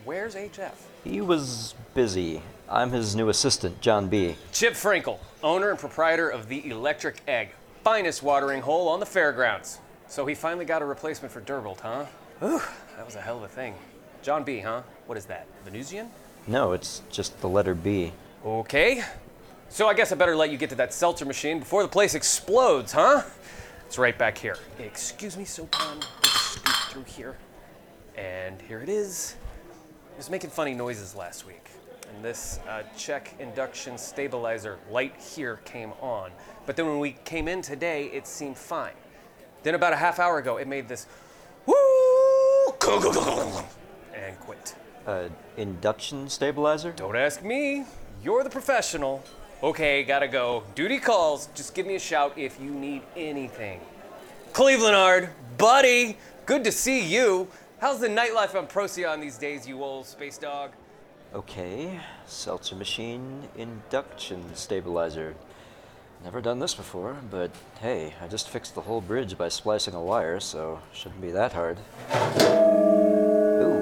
where's H F? He was busy. I'm his new assistant, John B. Chip Frankel, owner and proprietor of the Electric Egg, finest watering hole on the fairgrounds. So he finally got a replacement for Durbolt, huh? Whew, that was a hell of a thing. John B, huh? What is that, Venusian? No, it's just the letter B. Okay, so I guess I better let you get to that seltzer machine before the place explodes, huh? It's right back here. Hey, excuse me, Sopon, we'll just scoot through here. And here it is. It was making funny noises last week. And this uh, check induction stabilizer light here came on. But then when we came in today, it seemed fine. Then about a half hour ago, it made this woo and quit. Uh, induction stabilizer? Don't ask me. You're the professional. Okay, gotta go. Duty calls. Just give me a shout if you need anything. Clevelandard, buddy, good to see you. How's the nightlife on Procyon these days, you old space dog? Okay, seltzer machine, induction stabilizer. Never done this before, but hey, I just fixed the whole bridge by splicing a wire, so shouldn't be that hard. Ooh, ooh.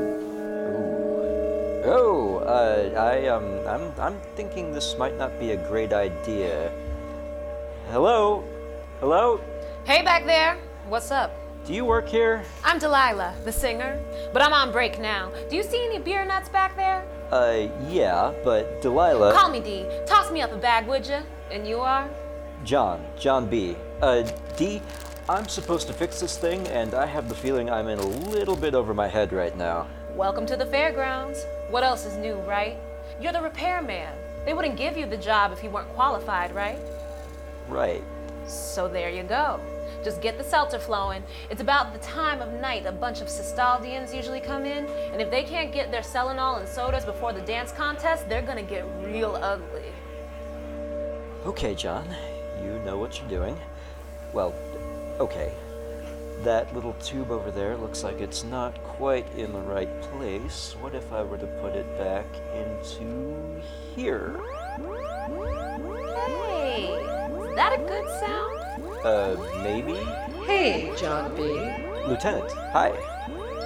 Oh, uh, I, um, I'm, I'm thinking this might not be a great idea. Hello? Hello? Hey back there, what's up? Do you work here? I'm Delilah, the singer, but I'm on break now. Do you see any beer nuts back there? Uh, yeah, but Delilah... Call me D. Toss me up a bag, would you? And you are? John. John B. Uh, D, I'm supposed to fix this thing, and I have the feeling I'm in a little bit over my head right now. Welcome to the fairgrounds. What else is new, right? You're the repairman. They wouldn't give you the job if you weren't qualified, right? Right. So there you go. Just get the seltzer flowing. It's about the time of night a bunch of Cystaldians usually come in, and if they can't get their selenol and sodas before the dance contest, they're gonna get real ugly. Okay, John, you know what you're doing. Well, okay. That little tube over there looks like it's not quite in the right place. What if I were to put it back into here? Hey, is that a good sound? Uh, maybe? Hey, John B. Lieutenant, hi.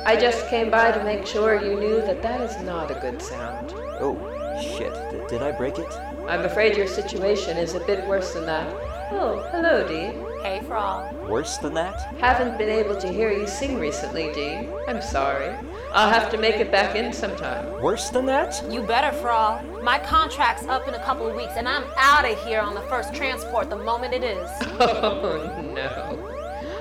I just came by to make sure you knew that that is not a good sound. Oh, Shit, D- did I break it? I'm afraid your situation is a bit worse than that. Oh, hello, Dean. Hey, Frog. Worse than that? Haven't been able to hear you sing recently, Dean. I'm sorry. I'll have to make it back in sometime. Worse than that? You better, Frog. My contract's up in a couple of weeks, and I'm out of here on the first transport the moment it is. Oh, no.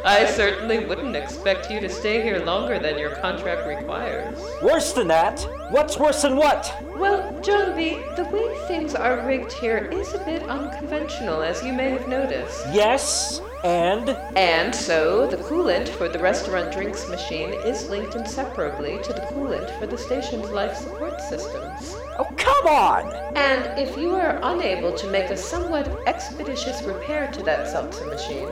I certainly wouldn't expect you to stay here longer than your contract requires. Worse than that? What's worse than what? Well, John B., the way things are rigged here is a bit unconventional, as you may have noticed. Yes, and? And so, the coolant for the restaurant drinks machine is linked inseparably to the coolant for the station's life support systems. Oh, come on! And if you are unable to make a somewhat expeditious repair to that seltzer machine,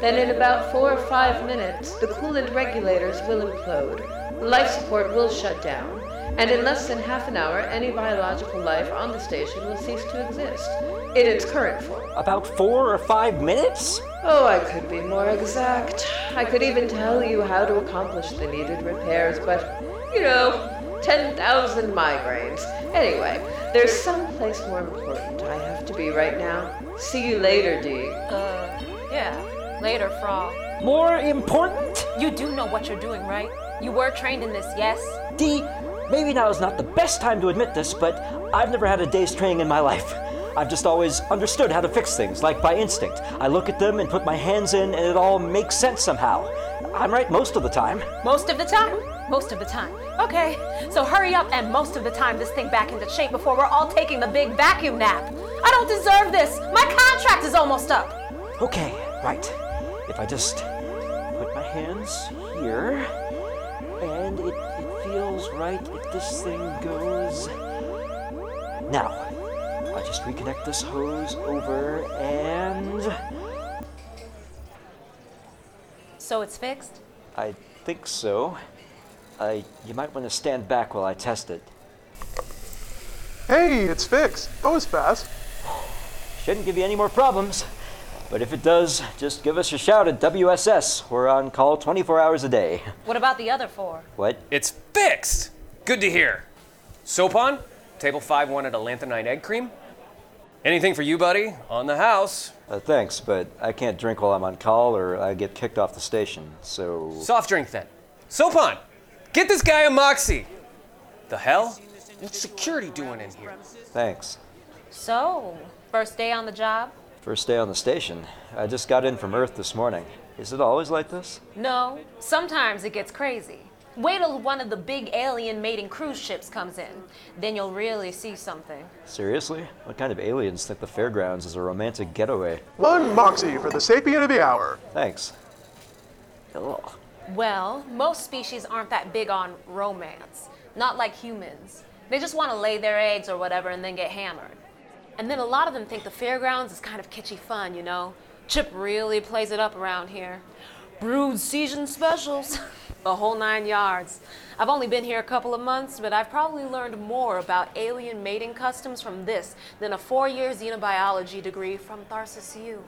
then in about four or five minutes, the coolant regulators will implode, life support will shut down, and in less than half an hour, any biological life on the station will cease to exist, in its current form. About four or five minutes? Oh, I could be more exact. I could even tell you how to accomplish the needed repairs, but, you know, ten thousand migraines. Anyway, there's someplace more important I have to be right now. See you later, Dee. Uh, yeah. Later, Frog. More important? You do know what you're doing, right? You were trained in this, yes? Dee, maybe now is not the best time to admit this, but I've never had a day's training in my life. I've just always understood how to fix things, like by instinct. I look at them and put my hands in, and it all makes sense somehow. I'm right most of the time. Most of the time? Most of the time. Okay, so hurry up and most of the time this thing back into shape before we're all taking the big vacuum nap. I don't deserve this. My contract is almost up. Okay, right. If I just put my hands here, and it, it feels right if this thing goes. Now, I just reconnect this hose over, and... So it's fixed? I think so. I, you might want to stand back while I test it. Hey, it's fixed. That was fast. Shouldn't give you any more problems. But if it does, just give us a shout at W S S. We're on call twenty-four hours a day. What about the other four? What? It's fixed! Good to hear. Sopon, table five wanted a lanthanide egg cream. Anything for you, buddy? On the house. Uh, thanks, but I can't drink while I'm on call or I get kicked off the station, so... Soft drink, then. Sopon, get this guy a Moxie! The hell? What's security doing in here? Thanks. So, first day on the job? First day on the station. I just got in from Earth this morning. Is it always like this? No. Sometimes it gets crazy. Wait till one of the big alien mating cruise ships comes in. Then you'll really see something. Seriously? What kind of aliens think the fairgrounds is a romantic getaway? One Moxie for the sapient of the hour. Thanks. Ugh. Well, most species aren't that big on romance. Not like humans. They just want to lay their eggs or whatever and then get hammered. And then a lot of them think the fairgrounds is kind of kitschy fun, you know? Chip really plays it up around here. Brood season specials, the whole nine yards. I've only been here a couple of months, but I've probably learned more about alien mating customs from this than a four-year xenobiology degree from Tharsis U.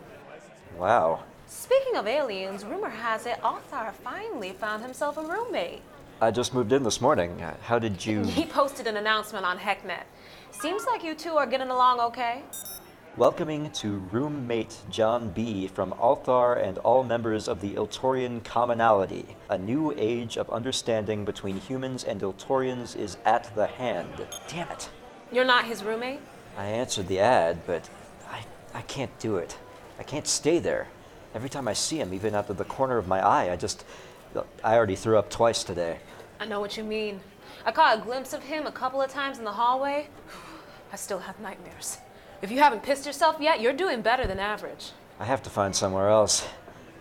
Wow. Speaking of aliens, rumor has it Authar finally found himself a roommate. I just moved in this morning. How did you... He posted an announcement on Hecknet. Seems like you two are getting along okay. Welcoming to roommate John B. from Althar and all members of the Iltorian commonality. A new age of understanding between humans and Iltorians is at the hand. Damn it. You're not his roommate? I answered the ad, but I, I can't do it. I can't stay there. Every time I see him, even out of the corner of my eye, I just... I already threw up twice today. I know what you mean. I caught a glimpse of him a couple of times in the hallway. I still have nightmares. If you haven't pissed yourself yet, you're doing better than average. I have to find somewhere else.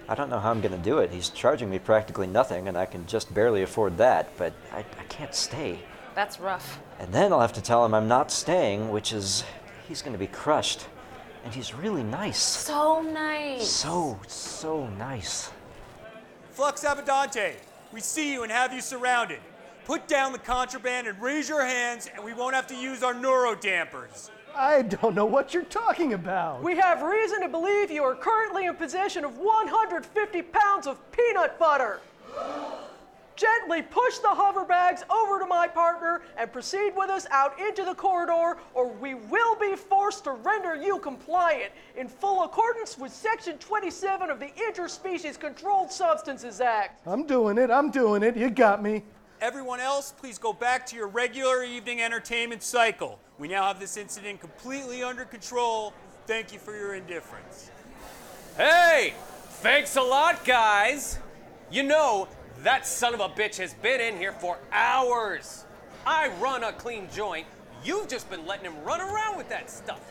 I don't know how I'm going to do it. He's charging me practically nothing, and I can just barely afford that, but I, I can't stay. That's rough. And then I'll have to tell him I'm not staying, which is... he's going to be crushed. And he's really nice. So nice. So, so nice. Flux Abadante, we see you and have you surrounded. Put down the contraband and raise your hands, and we won't have to use our neurodampers. I don't know what you're talking about. We have reason to believe you are currently in possession of one hundred fifty pounds of peanut butter. Gently push the hover bags over to my partner and proceed with us out into the corridor, or we will be forced to render you compliant in full accordance with Section twenty-seven of the Interspecies Controlled Substances Act. I'm doing it. I'm doing it. You got me. Everyone else, please go back to your regular evening entertainment cycle. We now have this incident completely under control. Thank you for your indifference. Hey! Thanks a lot, guys. You know, that son of a bitch has been in here for hours. I run a clean joint. You've just been letting him run around with that stuff.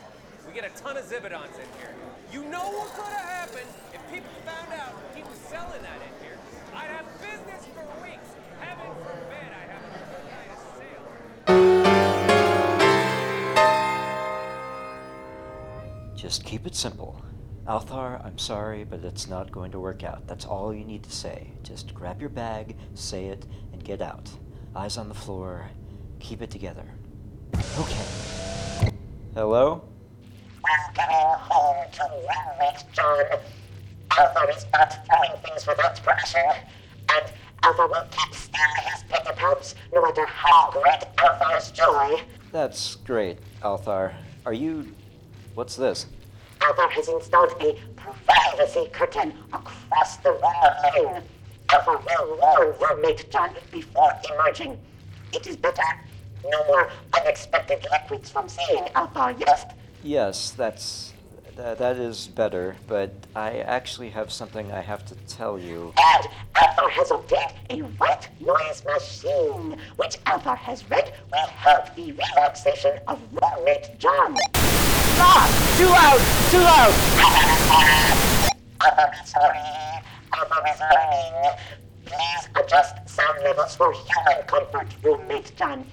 We get a ton of zibidonts in here. You know what could have happened if people found out he was selling that in here. I'd have business for weeks. Heaven forbid I have a good night of sale. Just keep it simple. Althar, I'm sorry, but it's not going to work out. That's all you need to say. Just grab your bag, say it, and get out. Eyes on the floor. Keep it together. Okay. Hello? Welcome home to Warwick, John. Althar is not throwing things without pressure, and Althar will keep stirring his fingerprints, no matter how great Althar's joy. That's great, Althar. Are you... What's this? Althar has installed a privacy curtain across the wall. Althar will roll your mate John before emerging. It is better. No more unexpected liquids from saying Althar, yes? Yes, that's... Th that is better, but I actually have something I have to tell you. And Althar has obtained a white noise machine, which Althar has read will help the relaxation of your mate John. Ah! Too loud! Too loud! Alpha is hurrying. Alpha is hurrying. Please adjust sound levels for human comfort, roommate John.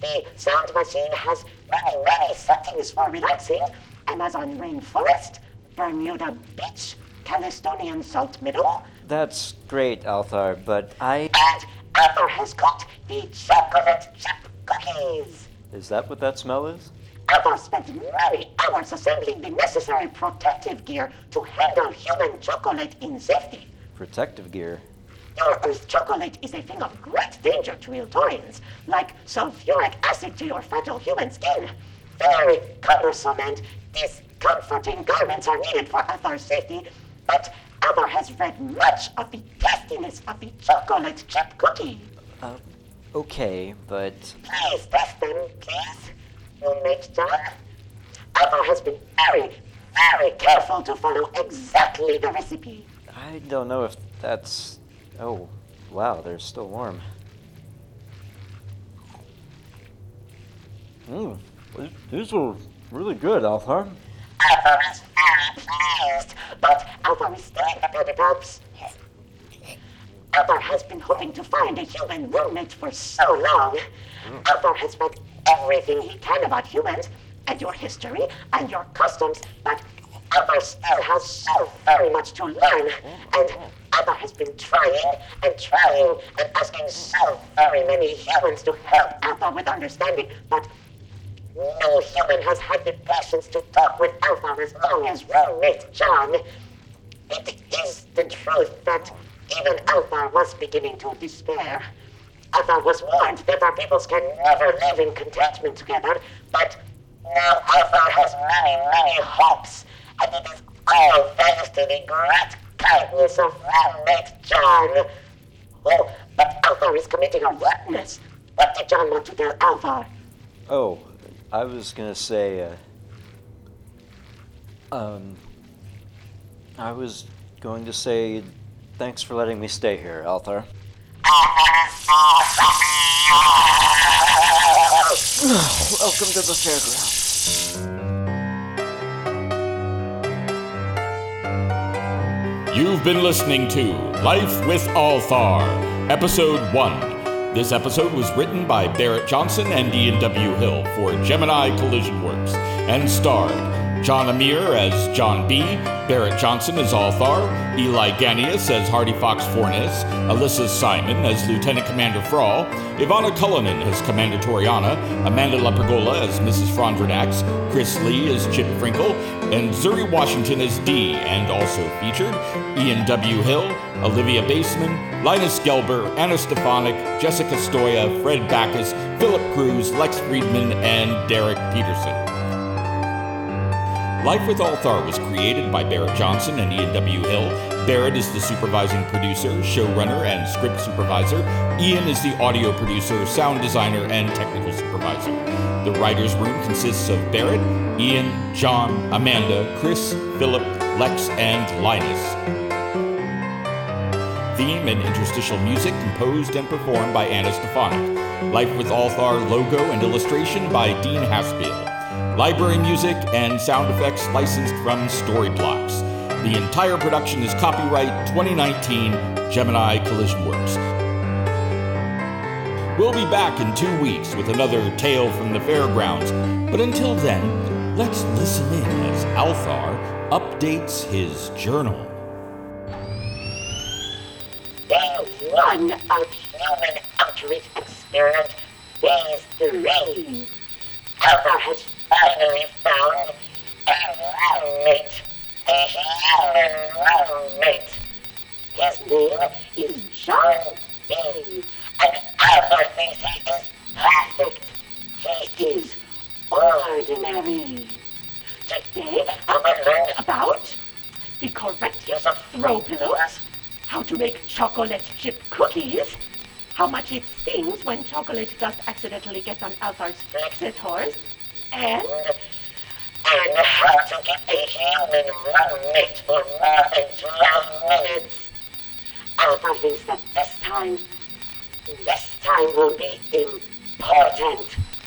The sound machine has many, many settings for relaxing. Amazon rainforest, Bermuda beach, Calistonian salt middle. That's great, Althar, but I... And Althar has got the chocolate chip cookies. Is that what that smell is? Althar spent many hours assembling the necessary protective gear to handle human chocolate in safety. Protective gear? Your Earth chocolate is a thing of great danger to Iltorians, like sulfuric acid to your fragile human skin. Very cumbersome and discomforting garments are needed for Althar's safety, but Althar has read much of the tastiness of the chocolate chip cookie. Uh, okay, but... Please test them, please. Roommate John, Althar has been very, very careful to follow exactly the recipe. I don't know if that's... Oh, wow, they're still warm. Mmm, these are really good, Althar. Althar is very pleased, but Althar is still in the bed of helps. Althar has been hoping to find a human roommate for so long. Mm. Althar has read everything he can about humans, and your history, and your customs, but Althar still has so very much to learn, and Althar has been trying, and trying, and asking so very many humans to help Althar with understanding, but no human has had the patience to talk with Althar as long as roommate John. It is the truth that even Althar was beginning to despair. Althar was warned that our peoples can never live in contentment together, but now Althar has many, many hopes, and it is all thanks to the great kindness of roommate John. Well, but Althar is committing a witness. What did John want to tell Althar? Oh, I was gonna say, uh, um, I was going to say, thanks for letting me stay here, Althar. Welcome to the fairground. You've been listening to Life with Althar, Episode one. This episode was written by Barrett Johnson and Ian W. Hill for Gemini Collision Works and starred John Amir as John B., Barrett Johnson as Althar, Eli Ganius as Hardy Fox Fornes, Alyssa Simon as Lieutenant Commander Frawl, Ivana Cullinan as Commander Toriana, Amanda Lepergola as Missus Fronverdax, Chris Lee as Chip Frinkle, and Zuri Washington as D, and also featured Ian W. Hill, Olivia Baseman, Linus Gelber, Anna Stefanik, Jessica Stoya, Fred Backus, Philip Cruz, Lex Friedman, and Derek Peterson. Life with Althar was created by Barrett Johnson and Ian W. Hill. Barrett is the supervising producer, showrunner, and script supervisor. Ian is the audio producer, sound designer, and technical supervisor. The writer's room consists of Barrett, Ian, John, Amanda, Chris, Philip, Lex, and Linus. Theme and interstitial music composed and performed by Anna Stefanik. Life with Althar logo and illustration by Dean Haspiel. Library music and sound effects licensed from Storyblocks. The entire production is copyright twenty nineteen Gemini Collision Works. We'll be back in two weeks with another tale from the fairgrounds, but until then, let's listen in as Althar updates his journal. One of human altruistic spirit is the rage. Althar has finally found a roommate, a roommate. His name is John Day, and Althar thinks he is perfect. He is ordinary. Today I will learn about the correct use of throw pillows, how to make chocolate chip cookies, how much it stings when chocolate dust accidentally gets on Althar's flexitors, and... and how to get a human roommate for more than twelve minutes. Althar thinks that this time, this time will be important.